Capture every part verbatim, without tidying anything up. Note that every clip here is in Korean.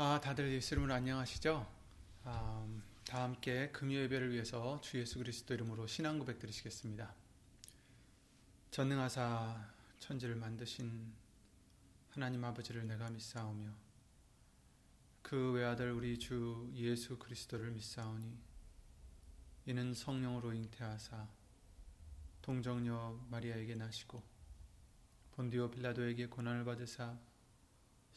아, 다들 예수 이름으로 안녕하시죠? 아, 다 함께 금요 예배를 위해서 주 예수 그리스도 이름으로 신앙 고백 드리시겠습니다. 전능하사 천지를 만드신 하나님 아버지를 내가 믿사오며 그 외아들 우리 주 예수 그리스도를 믿사오니 이는 성령으로 잉태하사 동정녀 마리아에게 나시고 본디오 빌라도에게 고난을 받으사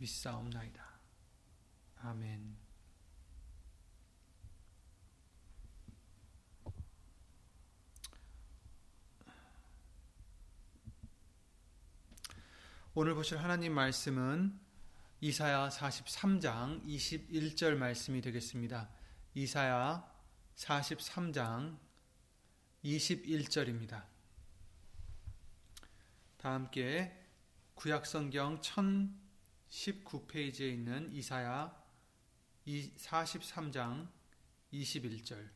믿사옵나이다. 아멘. 오늘 보실 하나님 말씀은 이사야 사십삼 장 이십일 절 말씀이 되겠습니다. 이사야 사십삼 장 이십일 절입니다. 다 함께 구약성경 천십구 페이지에 있는 이사야 사십삼 장 이십일 절,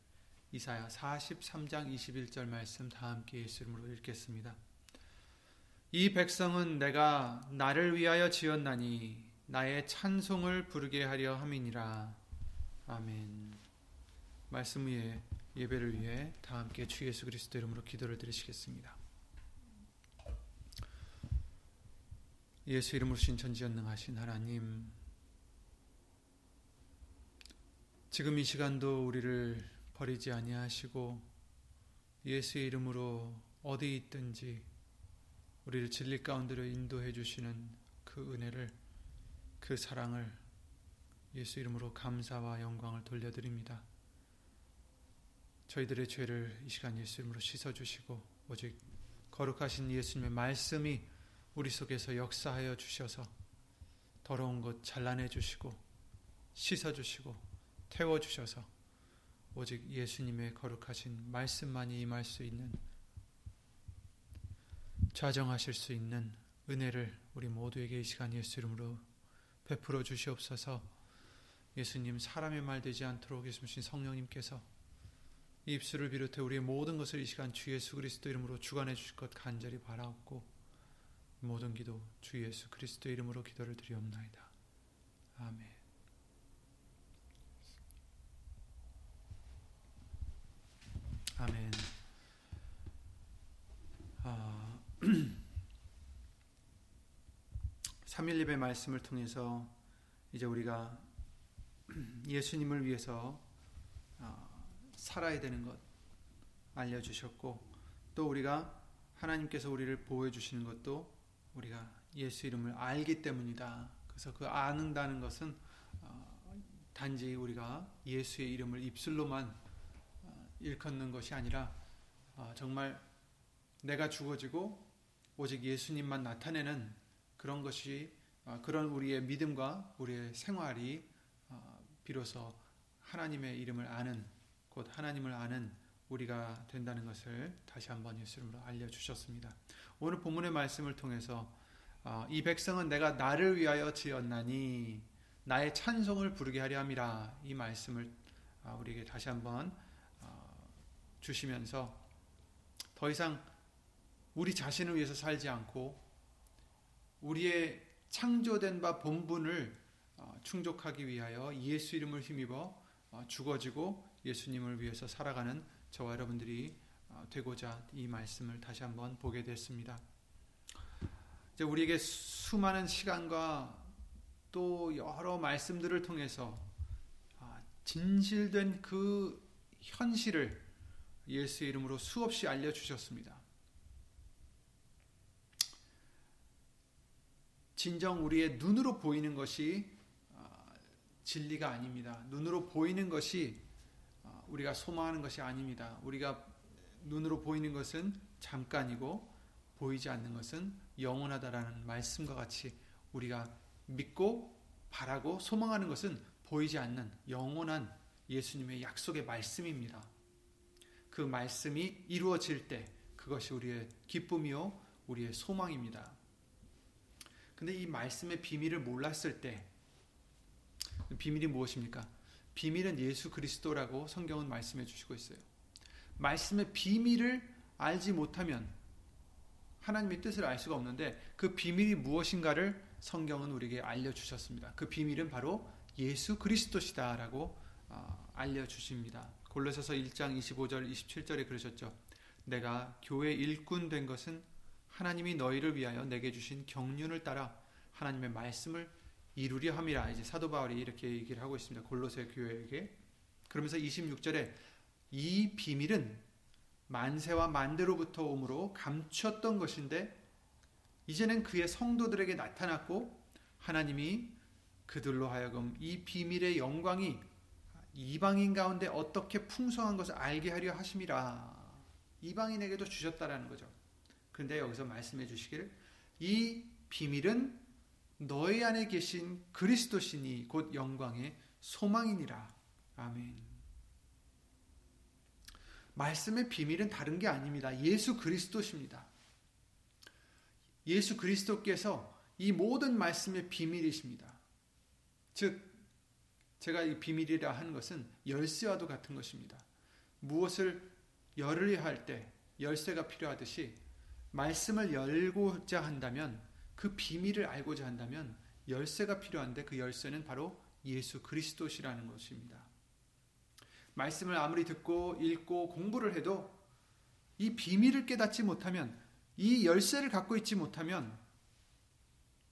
이사야 사십삼 장 이십일 절 말씀 다 함께 예수 이름으로 읽겠습니다. 이 백성은 내가 나를 위하여 지었나니 나의 찬송을 부르게 하려 함이니라. 아멘. 말씀 위에 예배를 위해 다 함께 주 예수 그리스도 이름으로 기도를 드리시겠습니다. 예수 이름으로 신천지연능하신 하나님, 지금 이 시간도 우리를 버리지 아니하시고 예수의 이름으로 어디 있든지 우리를 진리 가운데로 인도해 주시는 그 은혜를, 그 사랑을 예수 이름으로 감사와 영광을 돌려드립니다. 저희들의 죄를 이 시간 예수 이름으로 씻어주시고 오직 거룩하신 예수님의 말씀이 우리 속에서 역사하여 주셔서 더러운 것 잘라내 주시고 씻어주시고 태워주셔서 오직 예수님의 거룩하신 말씀만이 임할 수 있는, 좌정하실 수 있는 은혜를 우리 모두에게 이 시간 예수 이름으로 베풀어 주시옵소서. 예수님, 사람의 말 되지 않도록 예수님 성령님께서 이 입술을 비롯해 우리의 모든 것을 이 시간 주 예수 그리스도 이름으로 주관해 주실 것 간절히 바라옵고 모든 기도 주 예수 그리스도 이름으로 기도를 드리옵나이다. 아멘. 아멘. 아, 삼일립의 말씀을 통해서 이제 우리가 예수님을 위해서 살아야 되는 것 알려주셨고, 또 우리가 하나님께서 우리를 보호해 주시는 것도 우리가 예수 이름을 알기 때문이다. 그래서 그 아는다는 것은 단지 우리가 예수의 이름을 입술로만 일컫는 것이 아니라 정말 내가 죽어지고 오직 예수님만 나타내는 그런 것이, 그런 우리의 믿음과 우리의 생활이 비로소 하나님의 이름을 아는, 곧 하나님을 아는 우리가 된다는 것을 다시 한번 예수 이름으로 알려주셨습니다. 오늘 본문의 말씀을 통해서 어, 이 백성은 내가 나를 위하여 지었나니 나의 찬송을 부르게 하려 함이라, 이 말씀을 어, 우리에게 다시 한번 어, 주시면서 더 이상 우리 자신을 위해서 살지 않고 우리의 창조된 바 본분을 어, 충족하기 위하여 예수 이름을 힘입어 어, 죽어지고 예수님을 위해서 살아가는 저와 여러분들이 되고자 이 말씀을 다시 한번 보게 됐습니다. 이제 우리에게 수많은 시간과 또 여러 말씀들을 통해서 진실된 그 현실을 예수의 이름으로 수없이 알려주셨습니다. 진정 우리의 눈으로 보이는 것이 진리가 아닙니다. 눈으로 보이는 것이 우리가 소망하는 것이 아닙니다. 우리가 눈으로 보이는 것은 잠깐이고 보이지 않는 것은 영원하다라는 말씀과 같이 우리가 믿고 바라고 소망하는 것은 보이지 않는 영원한 예수님의 약속의 말씀입니다. 그 말씀이 이루어질 때 그것이 우리의 기쁨이요 우리의 소망입니다. 근데 이 말씀의 비밀을 몰랐을 때, 비밀이 무엇입니까? 비밀은 예수 그리스도라고 성경은 말씀해 주시고 있어요. 말씀의 비밀을 알지 못하면 하나님의 뜻을 알 수가 없는데, 그 비밀이 무엇인가를 성경은 우리에게 알려주셨습니다. 그 비밀은 바로 예수 그리스도시다라고 알려주십니다. 골로새서 일 장 이십오 절 이십칠 절에 그러셨죠. 내가 교회 일꾼 된 것은 하나님이 너희를 위하여 내게 주신 경륜을 따라 하나님의 말씀을 이루려 함이라. 이제 사도 바울이 이렇게 얘기를 하고 있습니다. 골로새 교회에게. 그러면서 이십육 절에 이 비밀은 만세와 만대로부터 오므로 감추었던 것인데 이제는 그의 성도들에게 나타났고 하나님이 그들로 하여금 이 비밀의 영광이 이방인 가운데 어떻게 풍성한 것을 알게 하려 하심이라. 이방인에게도 주셨다라는 거죠. 근데 여기서 말씀해 주시기를 이 비밀은 너희 안에 계신 그리스도시니 곧 영광의 소망이니라. 아멘. 말씀의 비밀은 다른 게 아닙니다. 예수 그리스도십니다. 예수 그리스도께서 이 모든 말씀의 비밀이십니다. 즉 제가 이 비밀이라 하는 것은 열쇠와도 같은 것입니다. 무엇을 열으려 할 때 열쇠가 필요하듯이 말씀을 열고자 한다면, 그 비밀을 알고자 한다면 열쇠가 필요한데 그 열쇠는 바로 예수 그리스도시라는 것입니다. 말씀을 아무리 듣고 읽고 공부를 해도 이 비밀을 깨닫지 못하면, 이 열쇠를 갖고 있지 못하면,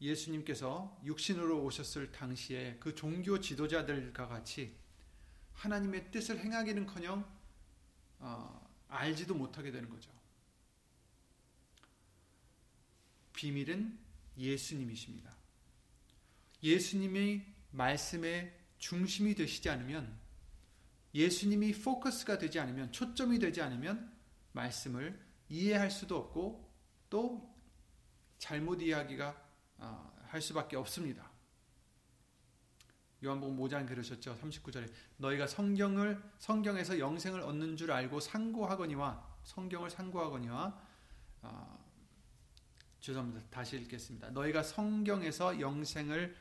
예수님께서 육신으로 오셨을 당시에 그 종교 지도자들과 같이 하나님의 뜻을 행하기는커녕 어, 알지도 못하게 되는 거죠. 비밀은 예수님이십니다. 예수님이 말씀의 중심이 되시지 않으면, 예수님이 포커스가 되지 않으면, 초점이 되지 않으면 말씀을 이해할 수도 없고 또 잘못 이해하기가 어, 할 수밖에 없습니다. 요한복음 오 장 그러셨죠. 삼십구 절에 너희가 성경을 성경에서 영생을 얻는 줄 알고 상고하거니와 성경을 상고하거니와 어, 죄송합니다. 다시 읽겠습니다. 너희가 성경에서 영생을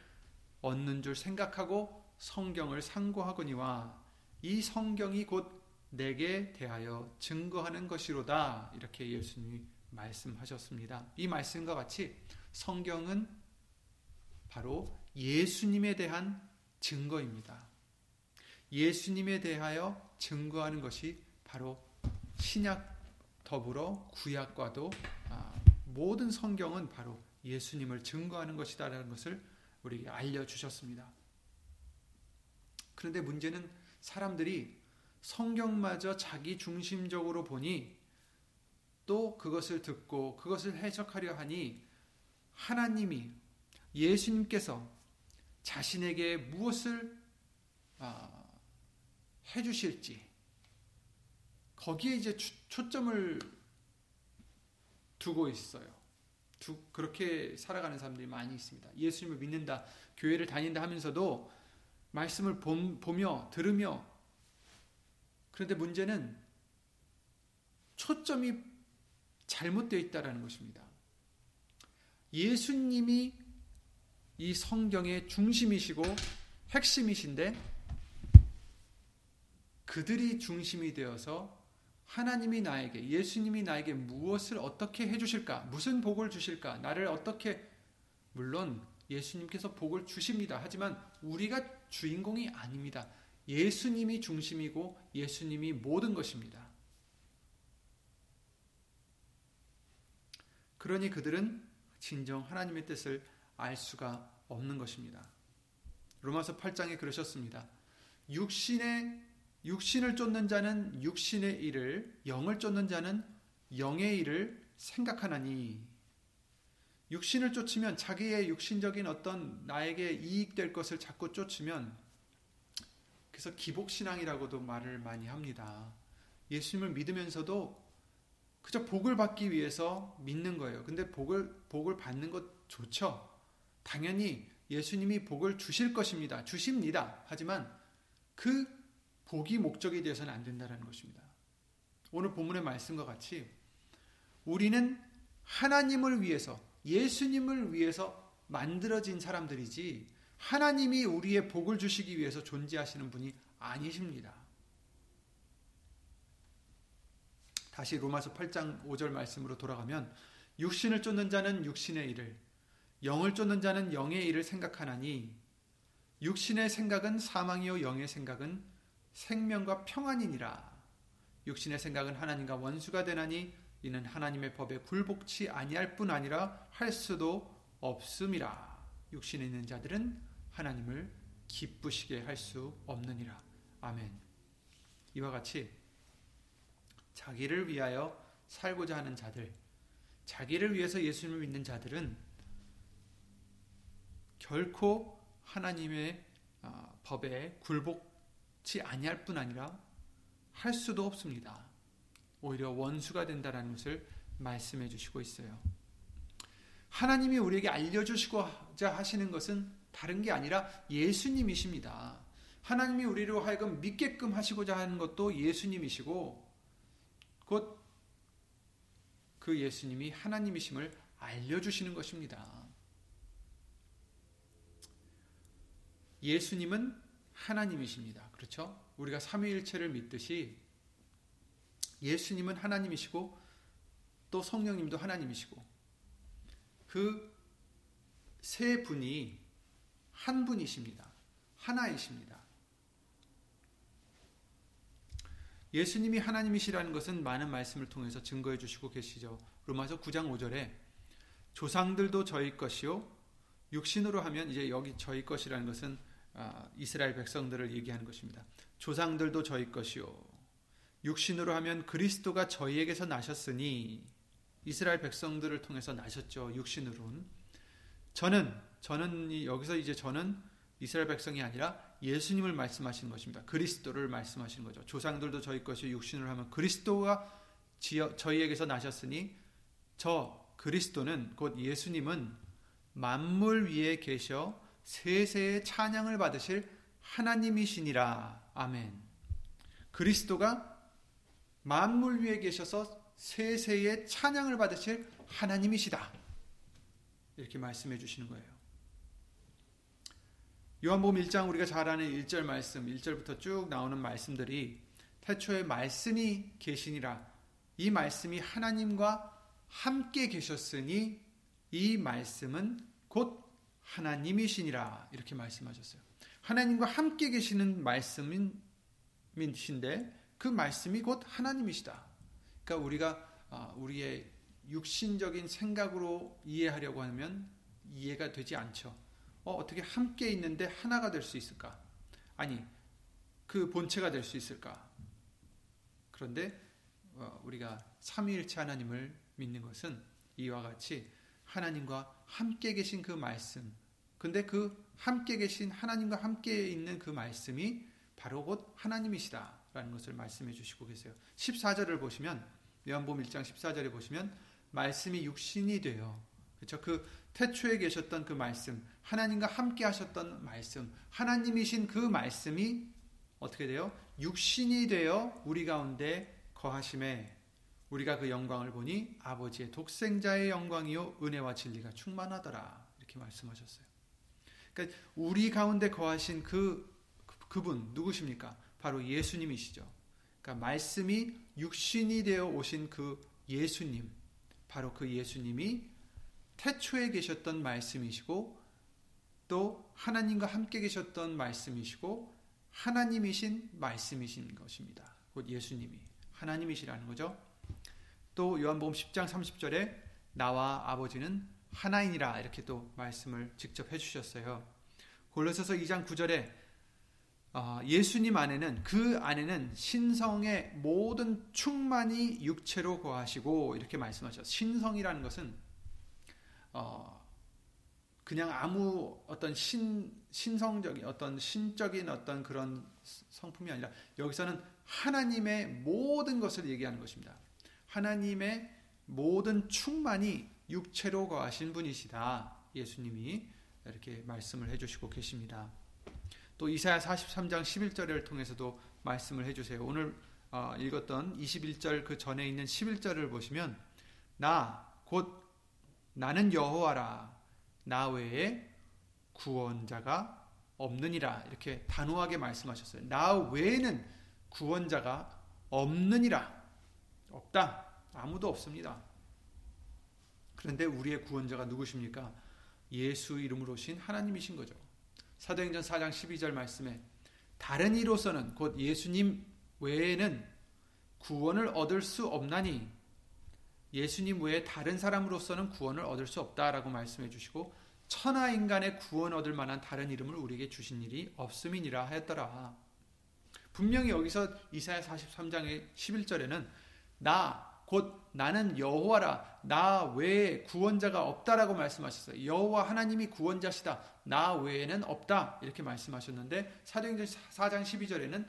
얻는 줄 생각하고 성경을 상고하거니와 이 성경이 곧 내게 대하여 증거하는 것이로다. 이렇게 예수님이 말씀하셨습니다. 이 말씀과 같이 성경은 바로 예수님에 대한 증거입니다. 예수님에 대하여 증거하는 것이 바로 신약 더불어 구약과도 모든 성경은 바로 예수님을 증거하는 것이다라는 것을 우리에게 알려주셨습니다. 그런데 문제는 사람들이 성경마저 자기 중심적으로 보니, 또 그것을 듣고 그것을 해석하려 하니, 하나님이 예수님께서 자신에게 무엇을 어, 해주실지 거기에 이제 초점을 두고 있어요. 두, 그렇게 살아가는 사람들이 많이 있습니다. 예수님을 믿는다, 교회를 다닌다 하면서도 말씀을 봄, 보며 들으며, 그런데 문제는 초점이 잘못되어 있다는 것입니다. 예수님이 이 성경의 중심이시고 핵심이신데, 그들이 중심이 되어서 하나님이 나에게, 예수님이 나에게 무엇을 어떻게 해주실까? 무슨 복을 주실까? 나를 어떻게, 물론 예수님께서 복을 주십니다. 하지만 우리가 주인공이 아닙니다. 예수님이 중심이고 예수님이 모든 것입니다. 그러니 그들은 진정 하나님의 뜻을 알 수가 없는 것입니다. 로마서 팔 장에 그러셨습니다. 육신의 육신을 쫓는 자는 육신의 일을, 영을 쫓는 자는 영의 일을 생각하나니. 육신을 쫓으면, 자기의 육신적인 어떤 나에게 이익될 것을 자꾸 쫓으면, 그래서 기복신앙이라고도 말을 많이 합니다. 예수님을 믿으면서도 그저 복을 받기 위해서 믿는 거예요. 근데 복을, 복을 받는 것 좋죠. 당연히 예수님이 복을 주실 것입니다. 주십니다. 하지만 그 복이 목적이 되어서는 안 된다는 것입니다. 오늘 본문의 말씀과 같이 우리는 하나님을 위해서, 예수님을 위해서 만들어진 사람들이지 하나님이 우리의 복을 주시기 위해서 존재하시는 분이 아니십니다. 다시 로마서 팔 장 오 절 말씀으로 돌아가면 육신을 쫓는 자는 육신의 일을, 영을 쫓는 자는 영의 일을 생각하나니 육신의 생각은 사망이요 영의 생각은 생명과 평안이니라. 육신의 생각은 하나님과 원수가 되나니 이는 하나님의 법에 굴복치 아니할 뿐 아니라 할 수도 없음이라. 육신에 있는 자들은 하나님을 기쁘시게 할 수 없느니라. 아멘. 이와 같이 자기를 위하여 살고자 하는 자들, 자기를 위해서 예수님을 믿는 자들은 결코 하나님의 법에 굴복치 아니할 뿐 아니라 할 수도 없습니다. 오히려 원수가 된다라는 것을 말씀해 주시고 있어요. 하나님이 우리에게 알려주시고자 하시는 것은 다른 게 아니라 예수님이십니다. 하나님이 우리로 하여금 믿게끔 하시고자 하는 것도 예수님이시고 곧 그 예수님이 하나님이심을 알려주시는 것입니다. 예수님은 하나님이십니다. 그렇죠? 우리가 삼위일체를 믿듯이 예수님은 하나님이시고 또 성령님도 하나님이시고 그 세 분이 한 분이십니다. 하나이십니다. 예수님이 하나님이시라는 것은 많은 말씀을 통해서 증거해 주시고 계시죠. 로마서 구 장 오 절에 조상들도 저희 것이요 육신으로 하면 이제 여기 저희 것이라는 것은 이스라엘 백성들을 얘기하는 것입니다. 조상들도 저희 것이요 육신으로 하면 그리스도가 저희에게서 나셨으니 이스라엘 백성들을 통해서 나셨죠. 육신으로는 저는 저는 여기서 이제 저는 이스라엘 백성이 아니라 예수님을 말씀하시는 것입니다. 그리스도를 말씀하시는 거죠. 조상들도 저희 것이 육신으로 하면 그리스도가 저희에게서 나셨으니 저 그리스도는 곧 예수님은 만물 위에 계셔 세세의 찬양을 받으실 하나님이시니라. 아멘. 그리스도가 만물 위에 계셔서 세세의 찬양을 받으실 하나님이시다. 이렇게 말씀해 주시는 거예요. 요한복음 일 장 우리가 잘 아는 일 절 말씀, 일 절부터 쭉 나오는 말씀들이 태초에 말씀이 계시니라. 이 말씀이 하나님과 함께 계셨으니 이 말씀은 곧 하나님이시니라. 이렇게 말씀하셨어요. 하나님과 함께 계시는 말씀인 신데 그 말씀이 곧 하나님이시다. 그러니까 우리가 우리의 육신적인 생각으로 이해하려고 하면 이해가 되지 않죠. 어, 어떻게 함께 있는데 하나가 될 수 있을까? 아니, 그 본체가 될 수 있을까? 그런데 우리가 삼위일체 하나님을 믿는 것은 이와 같이 하나님과 함께 계신 그 말씀, 근데 그 함께 계신 하나님과 함께 있는 그 말씀이 바로 곧 하나님이시다라는 것을 말씀해 주시고 계세요. 십사 절을 보시면 요한복음 일 장 십사 절에 보시면 말씀이 육신이 돼요. 그렇죠? 그 태초에 계셨던 그 말씀, 하나님과 함께 하셨던 말씀, 하나님이신 그 말씀이 어떻게 돼요? 육신이 되어 우리 가운데 거하심에 우리가 그 영광을 보니 아버지의 독생자의 영광이요 은혜와 진리가 충만하더라. 이렇게 말씀하셨어요. 그러니까 우리 가운데 거하신 그 그분 누구십니까? 바로 예수님이시죠. 그러니까 말씀이 육신이 되어 오신 그 예수님, 바로 그 예수님이 태초에 계셨던 말씀이시고 또 하나님과 함께 계셨던 말씀이시고 하나님이신 말씀이신 것입니다. 곧 예수님이 하나님이시라는 거죠. 또 요한복음 십 장 삼십 절에 나와 아버지는 하나이니라 이렇게 또 말씀을 직접 해주셨어요. 골로새서 이 장 구 절에 어, 예수님 안에는 그 안에는 신성의 모든 충만이 육체로 거하시고 이렇게 말씀하셨어요. 신성이라는 것은 어, 그냥 아무 어떤 신, 신성적인 어떤 신적인 어떤 그런 성품이 아니라 여기서는 하나님의 모든 것을 얘기하는 것입니다. 하나님의 모든 충만이 육체로 거하신 분이시다. 예수님이 이렇게 말씀을 해주시고 계십니다. 또 이사야 사십삼 장 십일 절을 통해서도 말씀을 해주세요. 오늘 어, 읽었던 이십일 절 그 전에 있는 십일 절을 보시면 나 곧 나는 여호와라 나 외에 구원자가 없느니라 이렇게 단호하게 말씀하셨어요. 나 외에는 구원자가 없느니라. 없다. 아무도 없습니다. 그런데 우리의 구원자가 누구십니까? 예수 이름으로 오신 하나님이신 거죠. 사도행전 사 장 십이 절 말씀에 다른 이로서는 곧 예수님 외에는 구원을 얻을 수 없나니 예수님 외에 다른 사람으로서는 구원을 얻을 수 없다라고 말씀해 주시고 천하인간의 구원 얻을 만한 다른 이름을 우리에게 주신 일이 없음이니라 하였더라. 분명히 여기서 이사야 사십삼 장의 십일 절에는 나 곧 나는 여호와라 나 외에 구원자가 없다라고 말씀하셨어요. 여호와 하나님이 구원자시다. 나 외에는 없다. 이렇게 말씀하셨는데 사도행전 사 장 십이 절에는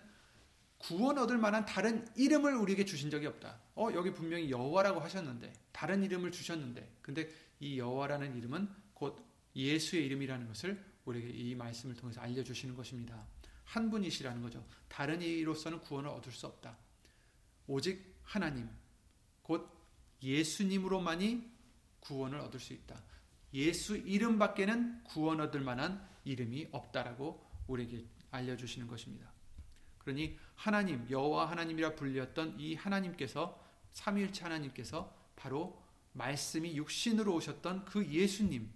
구원 얻을 만한 다른 이름을 우리에게 주신 적이 없다. 어 여기 분명히 여호와라고 하셨는데 다른 이름을 주셨는데 근데 이 여호와라는 이름은 곧 예수의 이름이라는 것을 우리에게 이 말씀을 통해서 알려주시는 것입니다. 한 분이시라는 거죠. 다른 이로서는 구원을 얻을 수 없다. 오직 하나님 곧 예수님으로만이 구원을 얻을 수 있다. 예수 이름 밖에는 구원 얻을 만한 이름이 없다라고 우리에게 알려주시는 것입니다. 그러니 하나님, 여호와 하나님이라 불렸던 이 하나님께서 삼위일체 하나님께서 바로 말씀이 육신으로 오셨던 그 예수님,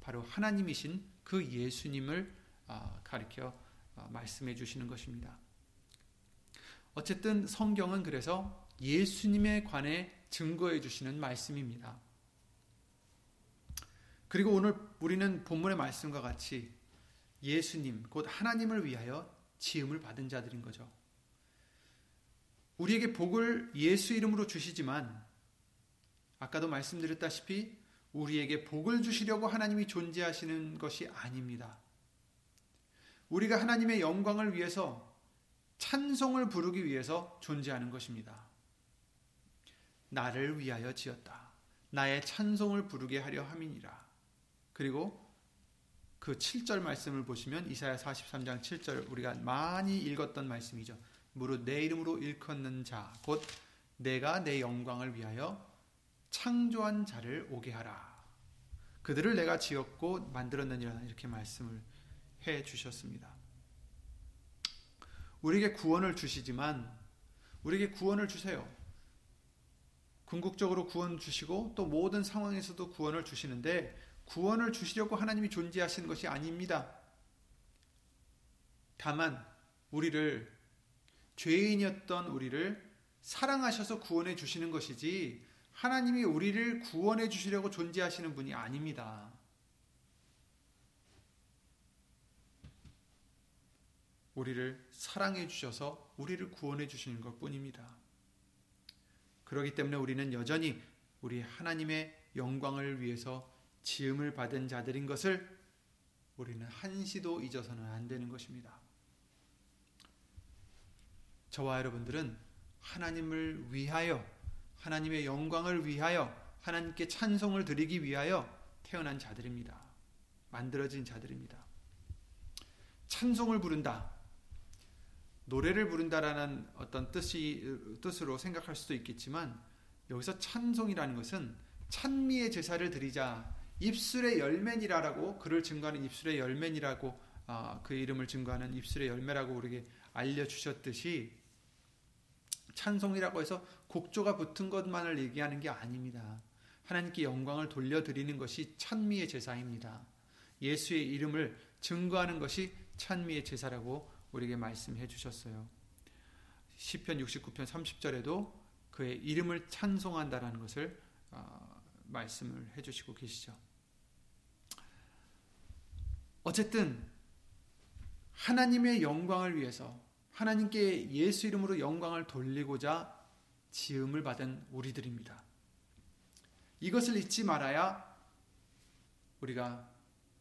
바로 하나님이신 그 예수님을 가리켜 말씀해 주시는 것입니다. 어쨌든 성경은 그래서 예수님에 관해 증거해 주시는 말씀입니다. 그리고 오늘 우리는 본문의 말씀과 같이 예수님, 곧 하나님을 위하여 지음을 받은 자들인 거죠. 우리에게 복을 예수 이름으로 주시지만 아까도 말씀드렸다시피 우리에게 복을 주시려고 하나님이 존재하시는 것이 아닙니다. 우리가 하나님의 영광을 위해서 찬송을 부르기 위해서 존재하는 것입니다. 나를 위하여 지었다. 나의 찬송을 부르게 하려 함이니라. 그리고 그 칠 절 말씀을 보시면 이사야 사십삼 장 칠 절 우리가 많이 읽었던 말씀이죠. 무릇 내 이름으로 일컫는 자 곧 내가 내 영광을 위하여 창조한 자를 오게 하라. 그들을 내가 지었고 만들었느니라 이렇게 말씀을 해 주셨습니다. 우리에게 구원을 주시지만 우리에게 구원을 주세요. 궁극적으로 구원 주시고 또 모든 상황에서도 구원을 주시는데 구원을 주시려고 하나님이 존재하시는 것이 아닙니다. 다만 우리를 죄인이었던 우리를 사랑하셔서 구원해 주시는 것이지 하나님이 우리를 구원해 주시려고 존재하시는 분이 아닙니다. 우리를 사랑해 주셔서 우리를 구원해 주시는 것 뿐입니다. 그렇기 때문에 우리는 여전히 우리 하나님의 영광을 위해서 지음을 받은 자들인 것을 우리는 한시도 잊어서는 안 되는 것입니다. 저와 여러분들은 하나님을 위하여 하나님의 영광을 위하여 하나님께 찬송을 드리기 위하여 태어난 자들입니다. 만들어진 자들입니다. 찬송을 부른다. 노래를 부른다라는 어떤 뜻이, 뜻으로 생각할 수도 있겠지만 여기서 찬송이라는 것은 찬미의 제사를 드리자 입술의 열매니라라고 그를 증거하는 입술의 열매니라고 어, 그 이름을 증거하는 입술의 열매라고 우리에게 알려주셨듯이 찬송이라고 해서 곡조가 붙은 것만을 얘기하는 게 아닙니다. 하나님께 영광을 돌려드리는 것이 찬미의 제사입니다. 예수의 이름을 증거하는 것이 찬미의 제사라고 우리에게 말씀해 주셨어요. 시편 육십구 편 삼십 절에도 그의 이름을 찬송한다라는 것을 어, 말씀을 해주시고 계시죠. 어쨌든 하나님의 영광을 위해서 하나님께 예수 이름으로 영광을 돌리고자 지음을 받은 우리들입니다. 이것을 잊지 말아야 우리가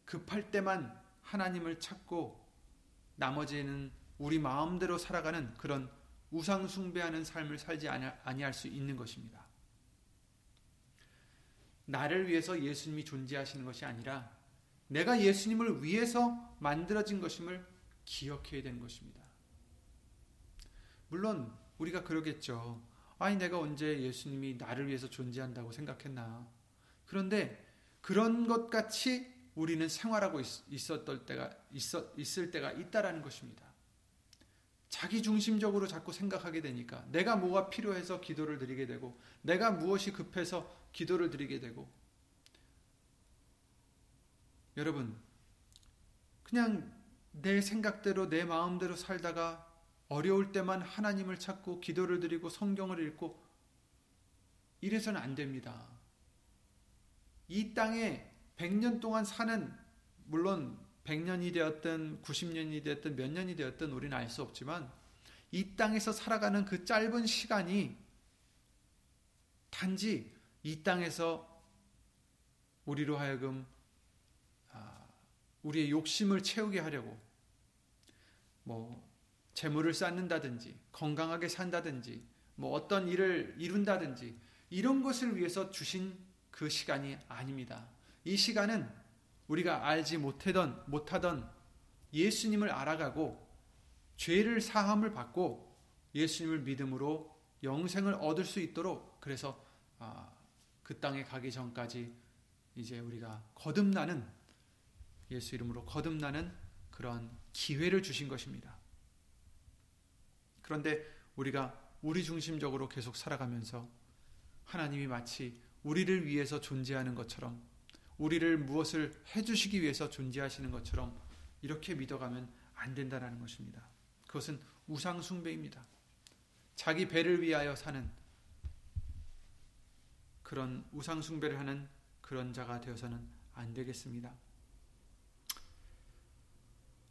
급할 때만 하나님을 찾고 나머지는 우리 마음대로 살아가는 그런 우상 숭배하는 삶을 살지 아니할 수 있는 것입니다. 나를 위해서 예수님이 존재하시는 것이 아니라 내가 예수님을 위해서 만들어진 것임을 기억해야 되는 것입니다. 물론 우리가 그러겠죠. 아니 내가 언제 예수님이 나를 위해서 존재한다고 생각했나. 그런데 그런 것 같이 우리는 생활하고 있었던 때가 있었, 있을 때가 있다라는 것입니다. 자기 중심적으로 자꾸 생각하게 되니까 내가 뭐가 필요해서 기도를 드리게 되고 내가 무엇이 급해서 기도를 드리게 되고. 여러분, 그냥 내 생각대로 내 마음대로 살다가 어려울 때만 하나님을 찾고 기도를 드리고 성경을 읽고 이래서는 안 됩니다. 이 땅에 백 년 동안 사는, 물론 백 년이 되었든 구십 년이 되었든 몇 년이 되었든 우리는 알 수 없지만 이 땅에서 살아가는 그 짧은 시간이 단지 이 땅에서 우리로 하여금 우리의 욕심을 채우게 하려고 뭐 재물을 쌓는다든지 건강하게 산다든지 뭐 어떤 일을 이룬다든지 이런 것을 위해서 주신 그 시간이 아닙니다. 이 시간은 우리가 알지 못하던, 못하던 예수님을 알아가고 죄를 사함을 받고 예수님을 믿음으로 영생을 얻을 수 있도록, 그래서 아, 그 땅에 가기 전까지 이제 우리가 거듭나는, 예수 이름으로 거듭나는 그런 기회를 주신 것입니다. 그런데 우리가 우리 중심적으로 계속 살아가면서 하나님이 마치 우리를 위해서 존재하는 것처럼, 우리를 무엇을 해주시기 위해서 존재하시는 것처럼 이렇게 믿어가면 안 된다는 것입니다. 그것은 우상 숭배입니다. 자기 배를 위하여 사는 그런 우상 숭배를 하는 그런 자가 되어서는 안 되겠습니다.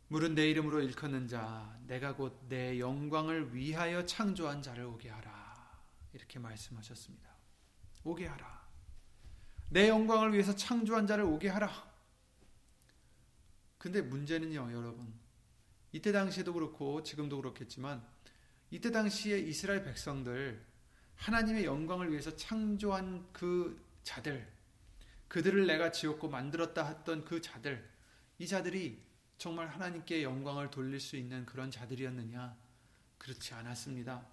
물은 내 이름으로 일컫는 자, 내가 곧 내 영광을 위하여 창조한 자를 오게 하라. 이렇게 말씀하셨습니다. 오게 하라. 내 영광을 위해서 창조한 자를 오게 하라. 근데 문제는요, 여러분. 이때 당시에도 그렇고 지금도 그렇겠지만 이때 당시에 이스라엘 백성들, 하나님의 영광을 위해서 창조한 그 자들, 그들을 내가 지었고 만들었다 했던 그 자들, 이 자들이 정말 하나님께 영광을 돌릴 수 있는 그런 자들이었느냐? 그렇지 않았습니다.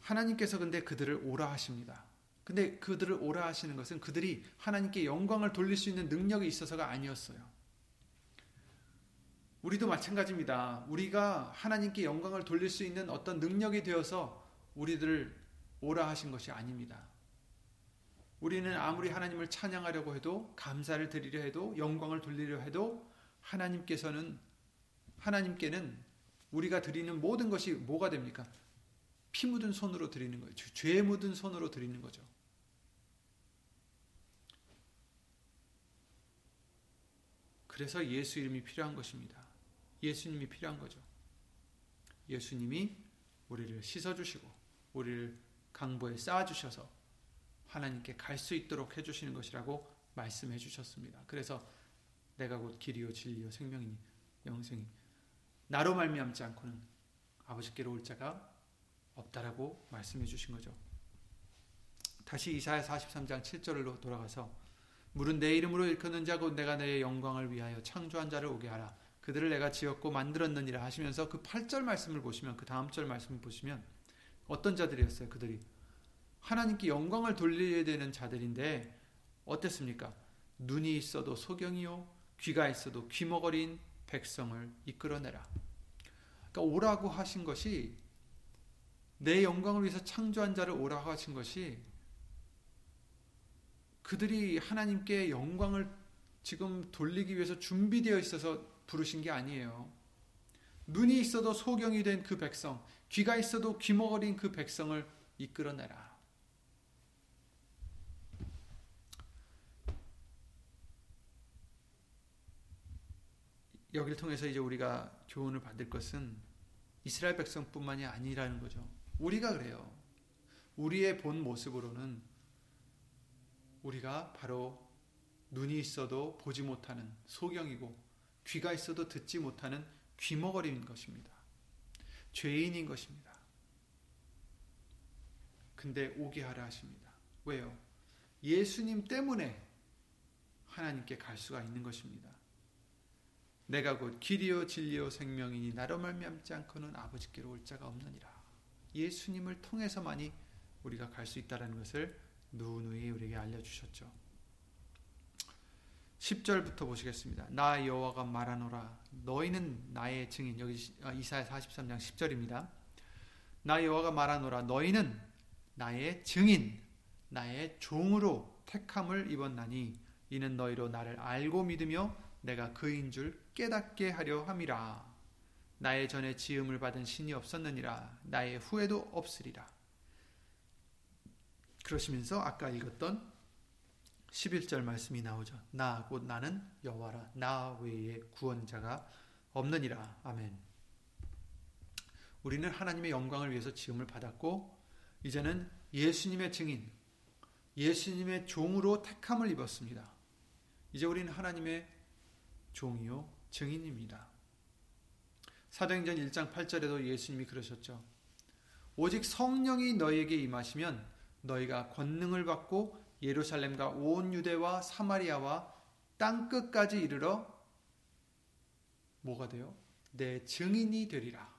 하나님께서 근데 그들을 오라 하십니다. 근데 그들을 오라 하시는 것은 그들이 하나님께 영광을 돌릴 수 있는 능력이 있어서가 아니었어요. 우리도 마찬가지입니다. 우리가 하나님께 영광을 돌릴 수 있는 어떤 능력이 되어서 우리들을 오라 하신 것이 아닙니다. 우리는 아무리 하나님을 찬양하려고 해도, 감사를 드리려 해도, 영광을 돌리려 해도 하나님께서는, 하나님께는 우리가 드리는 모든 것이 뭐가 됩니까? 피 묻은 손으로 드리는 거예요. 죄 묻은 손으로 드리는 거죠. 그래서 예수 이름이 필요한 것입니다. 예수님이 필요한 거죠. 예수님이 우리를 씻어주시고 우리를 강보에 쌓아주셔서 하나님께 갈 수 있도록 해주시는 것이라고 말씀해 주셨습니다. 그래서 내가 곧 길이요 진리요 생명이니 영생이 나로 말미암지 않고는 아버지께로 올 자가 없다라고 말씀해 주신 거죠. 다시 이사야 사십삼 장 칠 절로 돌아가서 물은 내 이름으로 일컫는 자 곧 내가 내 영광을 위하여 창조한 자를 오게 하라. 그들을 내가 지었고 만들었느니라 하시면서 그 팔 절 말씀을 보시면, 그 다음 절 말씀을 보시면 어떤 자들이었어요? 그들이 하나님께 영광을 돌려야 되는 자들인데 어땠습니까? 눈이 있어도 소경이요 귀가 있어도 귀머거리인 백성을 이끌어내라. 그러니까 오라고 하신 것이, 내 영광을 위해서 창조한 자를 오라고 하신 것이, 그들이 하나님께 영광을 지금 돌리기 위해서 준비되어 있어서 부르신 게 아니에요. 눈이 있어도 소경이 된 그 백성, 귀가 있어도 귀머거린 그 백성을 이끌어내라. 여기를 통해서 이제 우리가 교훈을 받을 것은 이스라엘 백성뿐만이 아니라는 거죠. 우리가 그래요. 우리의 본 모습으로는 우리가 바로 눈이 있어도 보지 못하는 소경이고 귀가 있어도 듣지 못하는 귀머거리인 것입니다. 죄인인 것입니다. 근데 오게 하라 하십니다. 왜요? 예수님 때문에 하나님께 갈 수가 있는 것입니다. 내가 곧 길이요 진리요 생명이니 나로 말미암지 않고는 아버지께로 올 자가 없느니라. 예수님을 통해서만이 우리가 갈 수 있다는 것을 누누이 우리에게 알려주셨죠. 십 절부터 보시겠습니다. 나 여호와가 말하노라 너희는 나의 증인. 여기 이사야 사십삼 장 십 절입니다. 나 여호와가 말하노라 너희는 나의 증인 나의 종으로 택함을 입었나니 이는 너희로 나를 알고 믿으며 내가 그인 줄 깨닫게 하려 함이라. 나의 전에 지음을 받은 신이 없었느니라. 나의 후에도 없으리라. 그러시면서 아까 읽었던 십일 절 말씀이 나오죠. 나 곧 나는 여호와라. 나 외에 구원자가 없느니라. 아멘. 우리는 하나님의 영광을 위해서 지음을 받았고 이제는 예수님의 증인 예수님의 종으로 택함을 입었습니다. 이제 우리는 하나님의 종이요 증인입니다. 사도행전 일 장 팔 절에도 예수님이 그러셨죠. 오직 성령이 너희에게 임하시면 너희가 권능을 받고 예루살렘과 온 유대와 사마리아와 땅끝까지 이르러 뭐가 돼요? 내 증인이 되리라.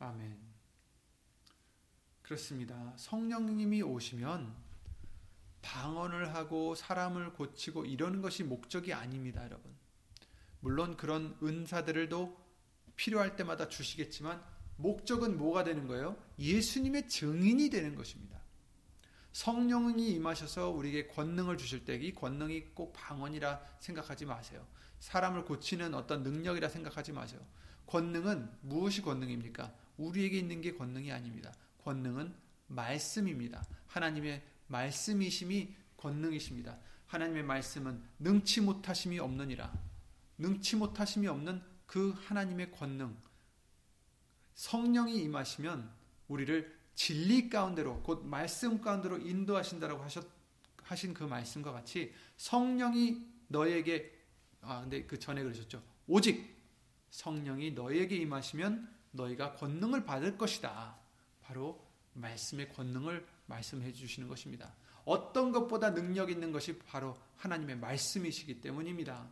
아멘. 그렇습니다. 성령님이 오시면 방언을 하고 사람을 고치고 이러는 것이 목적이 아닙니다, 여러분. 물론 그런 은사들도 필요할 때마다 주시겠지만 목적은 뭐가 되는 거예요? 예수님의 증인이 되는 것입니다. 성령이 임하셔서 우리에게 권능을 주실 때 이 권능이 꼭 방언이라 생각하지 마세요. 사람을 고치는 어떤 능력이라 생각하지 마세요. 권능은 무엇이 권능입니까? 우리에게 있는 게 권능이 아닙니다. 권능은 말씀입니다. 하나님의 말씀이심이 권능이십니다. 하나님의 말씀은 능치 못하심이 없느니라. 능치 못하심이 없는 그 하나님의 권능 성령이 임하시면 우리를 진리 가운데로 곧 말씀 가운데로 인도하신다라고 하셨, 하신 그 말씀과 같이 성령이 너에게 아 근데 그 전에 그러셨죠. 오직 성령이 너에게 임하시면 너희가 권능을 받을 것이다. 바로 말씀의 권능을 말씀해 주시는 것입니다. 어떤 것보다 능력 있는 것이 바로 하나님의 말씀이시기 때문입니다.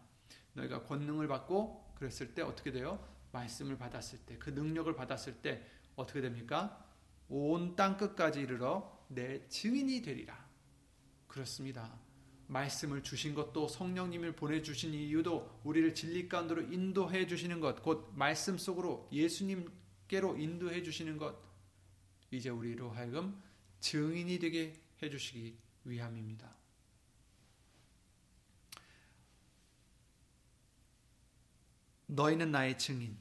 너희가 권능을 받고 그랬을 때 어떻게 돼요? 말씀을 받았을 때 그 능력을 받았을 때 어떻게 됩니까? 온 땅끝까지 이르러 내 증인이 되리라. 그렇습니다. 말씀을 주신 것도 성령님을 보내주신 이유도 우리를 진리 가운데로 인도해 주시는 것, 곧 말씀 속으로 예수님께로 인도해 주시는 것, 이제 우리로 하여금 증인이 되게 해주시기 위함입니다. 너희는 나의 증인,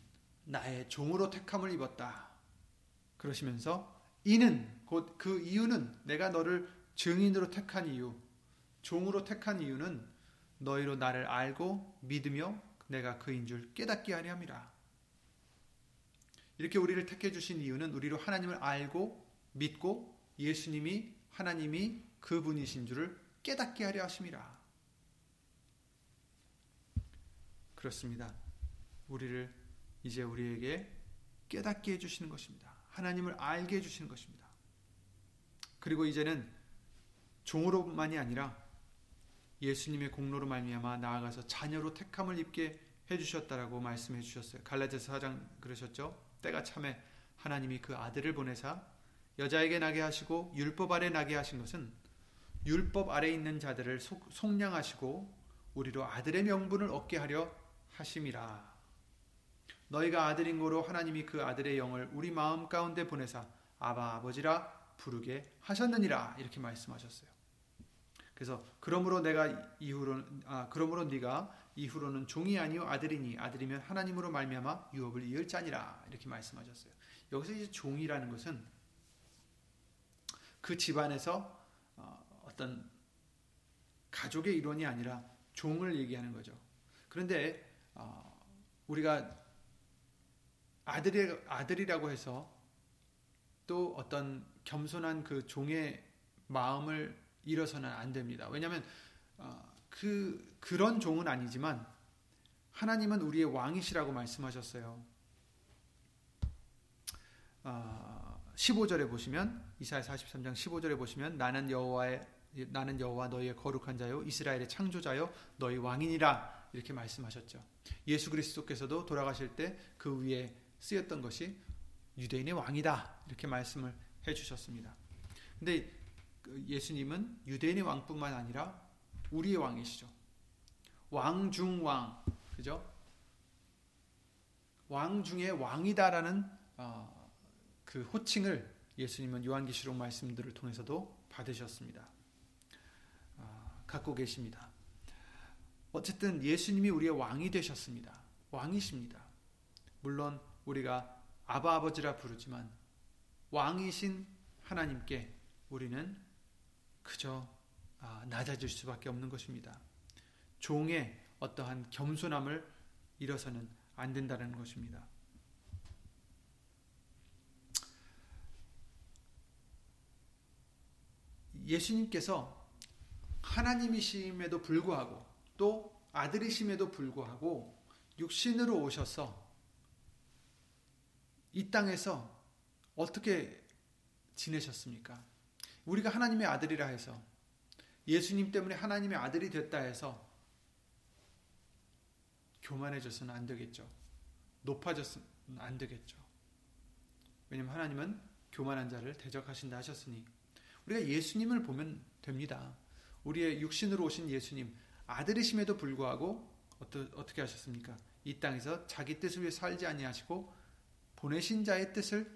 나의 종으로 택함을 입었다. 그러시면서 이는 곧 그 이유는 내가 너를 증인으로 택한 이유 종으로 택한 이유는 너희로 나를 알고 믿으며 내가 그인 줄 깨닫게 하려 함이라. 이렇게 우리를 택해 주신 이유는 우리로 하나님을 알고 믿고 예수님이 하나님이 그분이신 줄을 깨닫게 하려 하심이라. 그렇습니다. 우리를 이제 우리에게 깨닫게 해주시는 것입니다. 하나님을 알게 해주시는 것입니다. 그리고 이제는 종으로만이 아니라 예수님의 공로로 말미암아 나아가서 자녀로 택함을 입게 해주셨다라고 말씀해 주셨어요. 갈라디아서 사 장 그러셨죠. 때가 참에 하나님이 그 아들을 보내사 여자에게 나게 하시고 율법 아래 나게 하신 것은 율법 아래 있는 자들을 속량하시고 우리로 아들의 명분을 얻게 하려 하심이라. 너희가 아들인 고로 하나님이 그 아들의 영을 우리 마음 가운데 보내사 아바 아버지라 부르게 하셨느니라. 이렇게 말씀하셨어요. 그래서 그러므로 내가 이후로 아 그러므로 네가 이후로는 종이 아니요 아들이니 아들이면 하나님으로 말미암아 유업을 이을 자니라. 이렇게 말씀하셨어요. 여기서 이제 종이라는 것은 그 집안에서 어떤 가족의 일원이 아니라 종을 얘기하는 거죠. 그런데 우리가 아들이, 아들이라고 해서 또 어떤 겸손한 그 종의 마음을 잃어서는 안 됩니다. 왜냐하면 그, 그런 종은 아니지만 하나님은 우리의 왕이시라고 말씀하셨어요. 십오 절에 보시면 이사야 사십삼 장 십오 절에 보시면 나는 여호와의 나는 여호와 너희의 거룩한 자요 이스라엘의 창조자요 너희 왕이니라 이렇게 말씀하셨죠. 예수 그리스도께서도 돌아가실 때 그 위에 쓰였던 것이 유대인의 왕이다 이렇게 말씀을 해주셨습니다. 근데 예수님은 유대인의 왕뿐만 아니라 우리의 왕이시죠. 왕중왕, 그죠? 왕 중에 왕이다라는 어, 그 호칭을 예수님은 요한계시록 말씀들을 통해서도 받으셨습니다. 어, 갖고 계십니다. 어쨌든 예수님이 우리의 왕이 되셨습니다. 왕이십니다. 물론 우리가 아바 아버지라 부르지만 왕이신 하나님께 우리는 그저 아, 낮아질 수밖에 없는 것입니다. 종의 어떠한 겸손함을 잃어서는 안 된다는 것입니다. 예수님께서 하나님이심에도 불구하고 또 아들이심에도 불구하고 육신으로 오셔서 이 땅에서 어떻게 지내셨습니까? 우리가 하나님의 아들이라 해서 예수님 때문에 하나님의 아들이 됐다 해서 교만해져서는 안 되겠죠. 높아져서는 안 되겠죠. 왜냐하면 하나님은 교만한 자를 대적하신다 하셨으니 우리가 예수님을 보면 됩니다. 우리의 육신으로 오신 예수님 아들이심에도 불구하고 어떻게 하셨습니까? 이 땅에서 자기 뜻을 위해 살지 아니하시고 보내신 자의 뜻을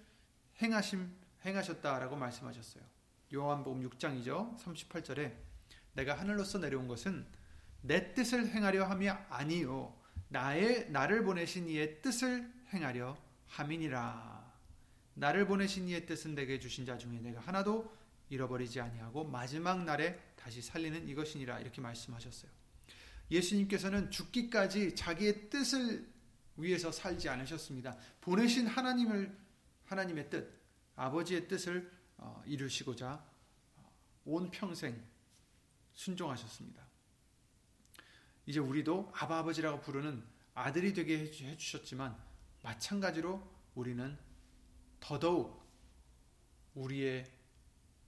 행하심, 행하셨다라고 말씀하셨어요. 요한복음 육 장이죠. 삼십팔 절에 내가 하늘로서 내려온 것은 내 뜻을 행하려 함이 아니요 나의, 나를 보내신 이의 뜻을 행하려 함이니라. 나를 보내신 이의 뜻은 내게 주신 자 중에 내가 하나도 잃어버리지 아니하고 마지막 날에 다시 살리는 이것이니라. 이렇게 말씀하셨어요. 예수님께서는 죽기까지 자기의 뜻을 위해서 살지 않으셨습니다. 보내신 하나님을, 하나님의 뜻, 아버지의 뜻을 이루시고자 온 평생 순종하셨습니다. 이제 우리도 아바 아버지라고 부르는 아들이 되게 해주셨지만 마찬가지로 우리는 더더욱 우리의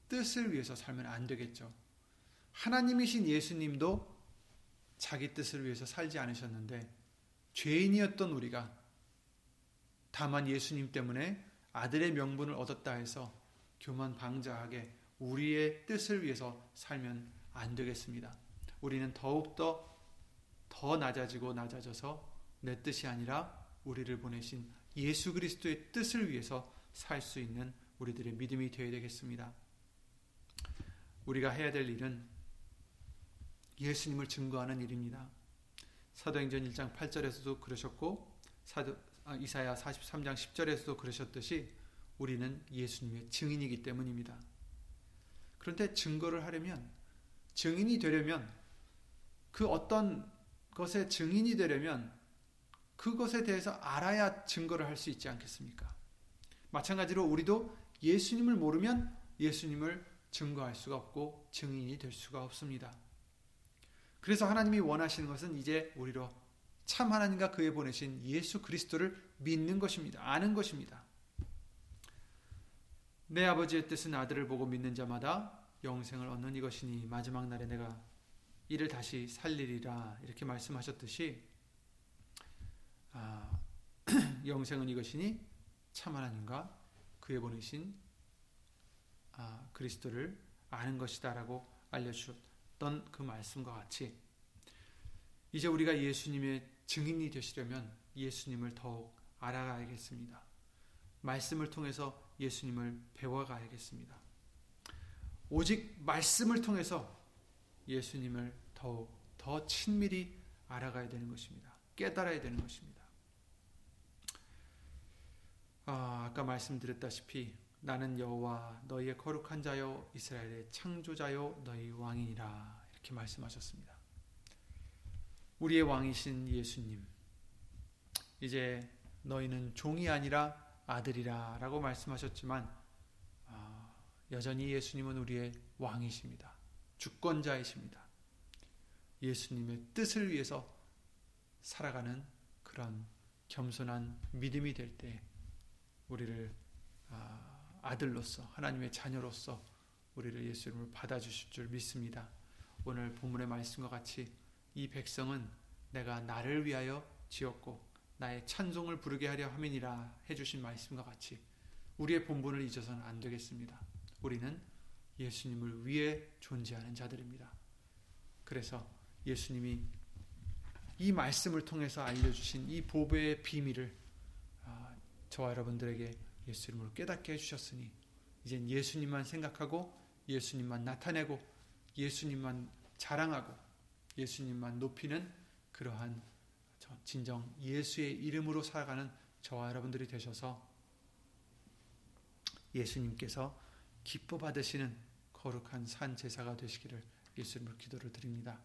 뜻을 위해서 살면 안 되겠죠. 하나님이신 예수님도 자기 뜻을 위해서 살지 않으셨는데 죄인이었던 우리가 다만 예수님 때문에 아들의 명분을 얻었다 해서 교만방자하게 우리의 뜻을 위해서 살면 안 되겠습니다. 우리는 더욱더 더 낮아지고 낮아져서 내 뜻이 아니라 우리를 보내신 예수 그리스도의 뜻을 위해서 살 수 있는 우리들의 믿음이 되어야 되겠습니다. 우리가 해야 될 일은 예수님을 증거하는 일입니다. 사도행전 일 장 팔 절에서도 그러셨고 사도, 아, 이사야 사십삼 장 십 절에서도 그러셨듯이 우리는 예수님의 증인이기 때문입니다. 그런데 증거를 하려면 증인이 되려면 그 어떤 그것의 증인이 되려면 그것에 대해서 알아야 증거를 할 수 있지 않겠습니까? 마찬가지로 우리도 예수님을 모르면 예수님을 증거할 수가 없고 증인이 될 수가 없습니다. 그래서 하나님이 원하시는 것은 이제 우리로 참 하나님과 그에 보내신 예수 그리스도를 믿는 것입니다. 아는 것입니다. 내 아버지의 뜻은 아들을 보고 믿는 자마다 영생을 얻는 이것이니 마지막 날에 내가 이를 다시 살리리라 이렇게 말씀하셨듯이 아, 영생은 이것이니 참 하나님과 그에 보내신 아, 그리스도를 아는 것이다 라고 알려주셨던 그 말씀과 같이 이제 우리가 예수님의 증인이 되시려면 예수님을 더욱 알아가야겠습니다. 말씀을 통해서 예수님을 배워가야겠습니다. 오직 말씀을 통해서 예수님을 더욱 더 친밀히 알아가야 되는 것입니다. 깨달아야 되는 것입니다. 아, 아까 말씀드렸다시피 나는 여호와 너희의 거룩한 자요 이스라엘의 창조자요 너희 왕이니라 이렇게 말씀하셨습니다. 우리의 왕이신 예수님 이제 너희는 종이 아니라 아들이라 라고 말씀하셨지만 아, 여전히 예수님은 우리의 왕이십니다. 주권자이십니다. 예수님의 뜻을 위해서 살아가는 그런 겸손한 믿음이 될 때 우리를 아들로서 하나님의 자녀로서 우리를 예수 이름으로 받아주실 줄 믿습니다. 오늘 본문의 말씀과 같이 이 백성은 내가 나를 위하여 지었고 나의 찬송을 부르게 하려 함이니라 해주신 말씀과 같이 우리의 본분을 잊어서는 안 되겠습니다. 우리는 예수님을 위해 존재하는 자들입니다. 그래서 예수님이 이 말씀을 통해서 알려주신 이 보배의 비밀을 저와 여러분들에게 예수 이름으로 깨닫게 해주셨으니 이젠 예수님만 생각하고 예수님만 나타내고 예수님만 자랑하고 예수님만 높이는 그러한 진정 예수의 이름으로 살아가는 저와 여러분들이 되셔서 예수님께서 기뻐 받으시는 거룩한 산 제사가 되시기를 예수 이름으로 기도를 드립니다.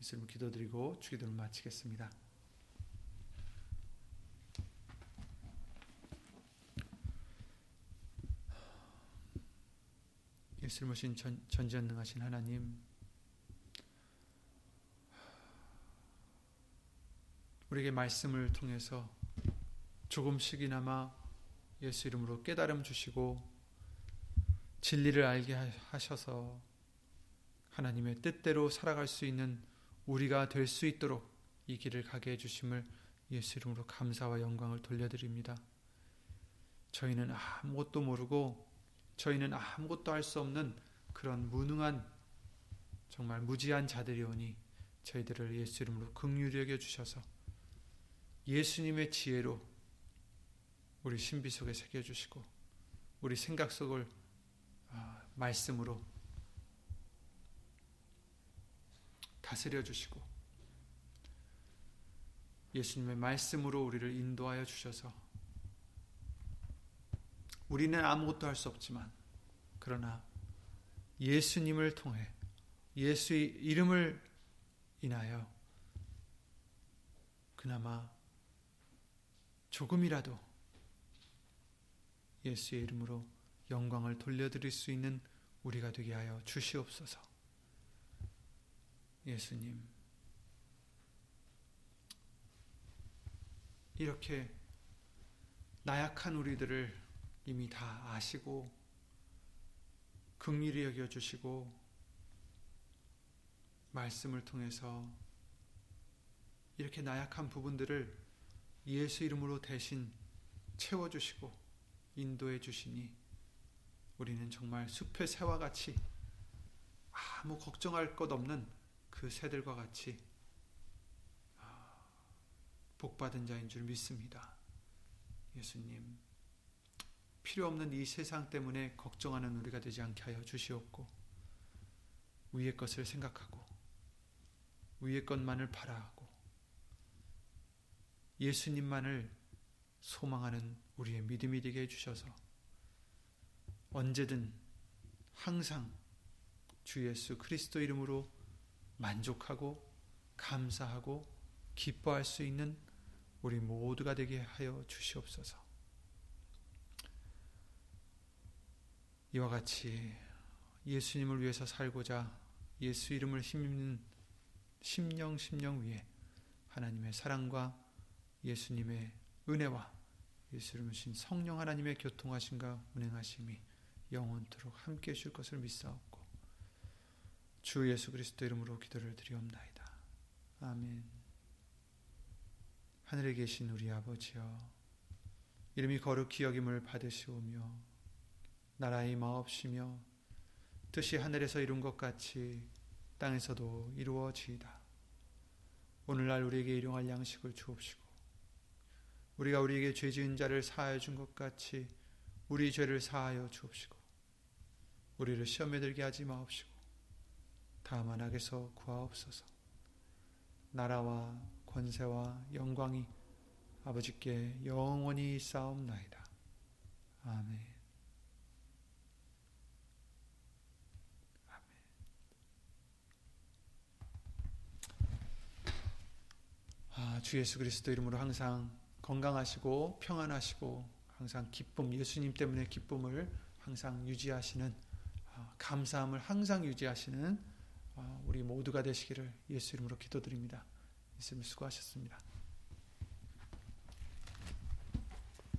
예수 이름으로 기도드리고 주기도를 마치겠습니다. 예수님 오신 전지전능하신 하나님, 우리에게 말씀을 통해서 조금씩이나마 예수 이름으로 깨달음 주시고 진리를 알게 하셔서 하나님의 뜻대로 살아갈 수 있는 우리가 될 수 있도록 이 길을 가게 해주심을 예수 이름으로 감사와 영광을 돌려드립니다. 저희는 아무것도 모르고 저희는 아무것도 할 수 없는 그런 무능한 정말 무지한 자들이오니 저희들을 예수 이름으로 긍휼히 여겨주셔서 예수님의 지혜로 우리 신비 속에 새겨주시고 우리 생각 속을 말씀으로 다스려주시고 예수님의 말씀으로 우리를 인도하여 주셔서 우리는 아무것도 할 수 없지만 그러나 예수님을 통해 예수의 이름을 인하여 그나마 조금이라도 예수의 이름으로 영광을 돌려드릴 수 있는 우리가 되게 하여 주시옵소서. 예수님, 이렇게 나약한 우리들을 이미 다 아시고 긍휼히 여겨주시고 말씀을 통해서 이렇게 나약한 부분들을 예수 이름으로 대신 채워주시고 인도해 주시니 우리는 정말 숲의 새와 같이 아무 걱정할 것 없는 그 새들과 같이 복받은 자인 줄 믿습니다. 예수님, 필요없는 이 세상 때문에 걱정하는 우리가 되지 않게 하여 주시옵고 위의 것을 생각하고 위의 것만을 바라하고 예수님만을 소망하는 우리의 믿음이 되게 해주셔서 언제든 항상 주 예수 그리스도 이름으로 만족하고 감사하고 기뻐할 수 있는 우리 모두가 되게 하여 주시옵소서. 이와 같이 예수님을 위해서 살고자 예수 이름을 힘입는 심령 심령 위에 하나님의 사랑과 예수님의 은혜와 예수님의 성령 하나님의 교통하심과 운행하심이 영원토록 함께해 줄 것을 믿사옵고 주 예수 그리스도 이름으로 기도를 드리옵나이다. 아멘. 하늘에 계신 우리 아버지여, 이름이 거룩히 여김을 받으시오며 나라의 마옵시며 뜻이 하늘에서 이룬 것 같이 땅에서도 이루어지이다. 오늘날 우리에게 일용할 양식을 주옵시고 우리가 우리에게 죄 지은 자를 사하여 준 것 같이 우리 죄를 사하여 주옵시고 우리를 시험에 들게 하지 마옵시고 다만 악에서 구하옵소서. 나라와 권세와 영광이 아버지께 영원히 있사옵나이다. 아멘. 아, 주 예수 그리스도 이름으로 항상 건강하시고 평안하시고 항상 기쁨, 예수님 때문에 기쁨을 항상 유지하시는 아, 감사함을 항상 유지하시는 아, 우리 모두가 되시기를 예수 이름으로 기도드립니다. 예수님 수고하셨습니다.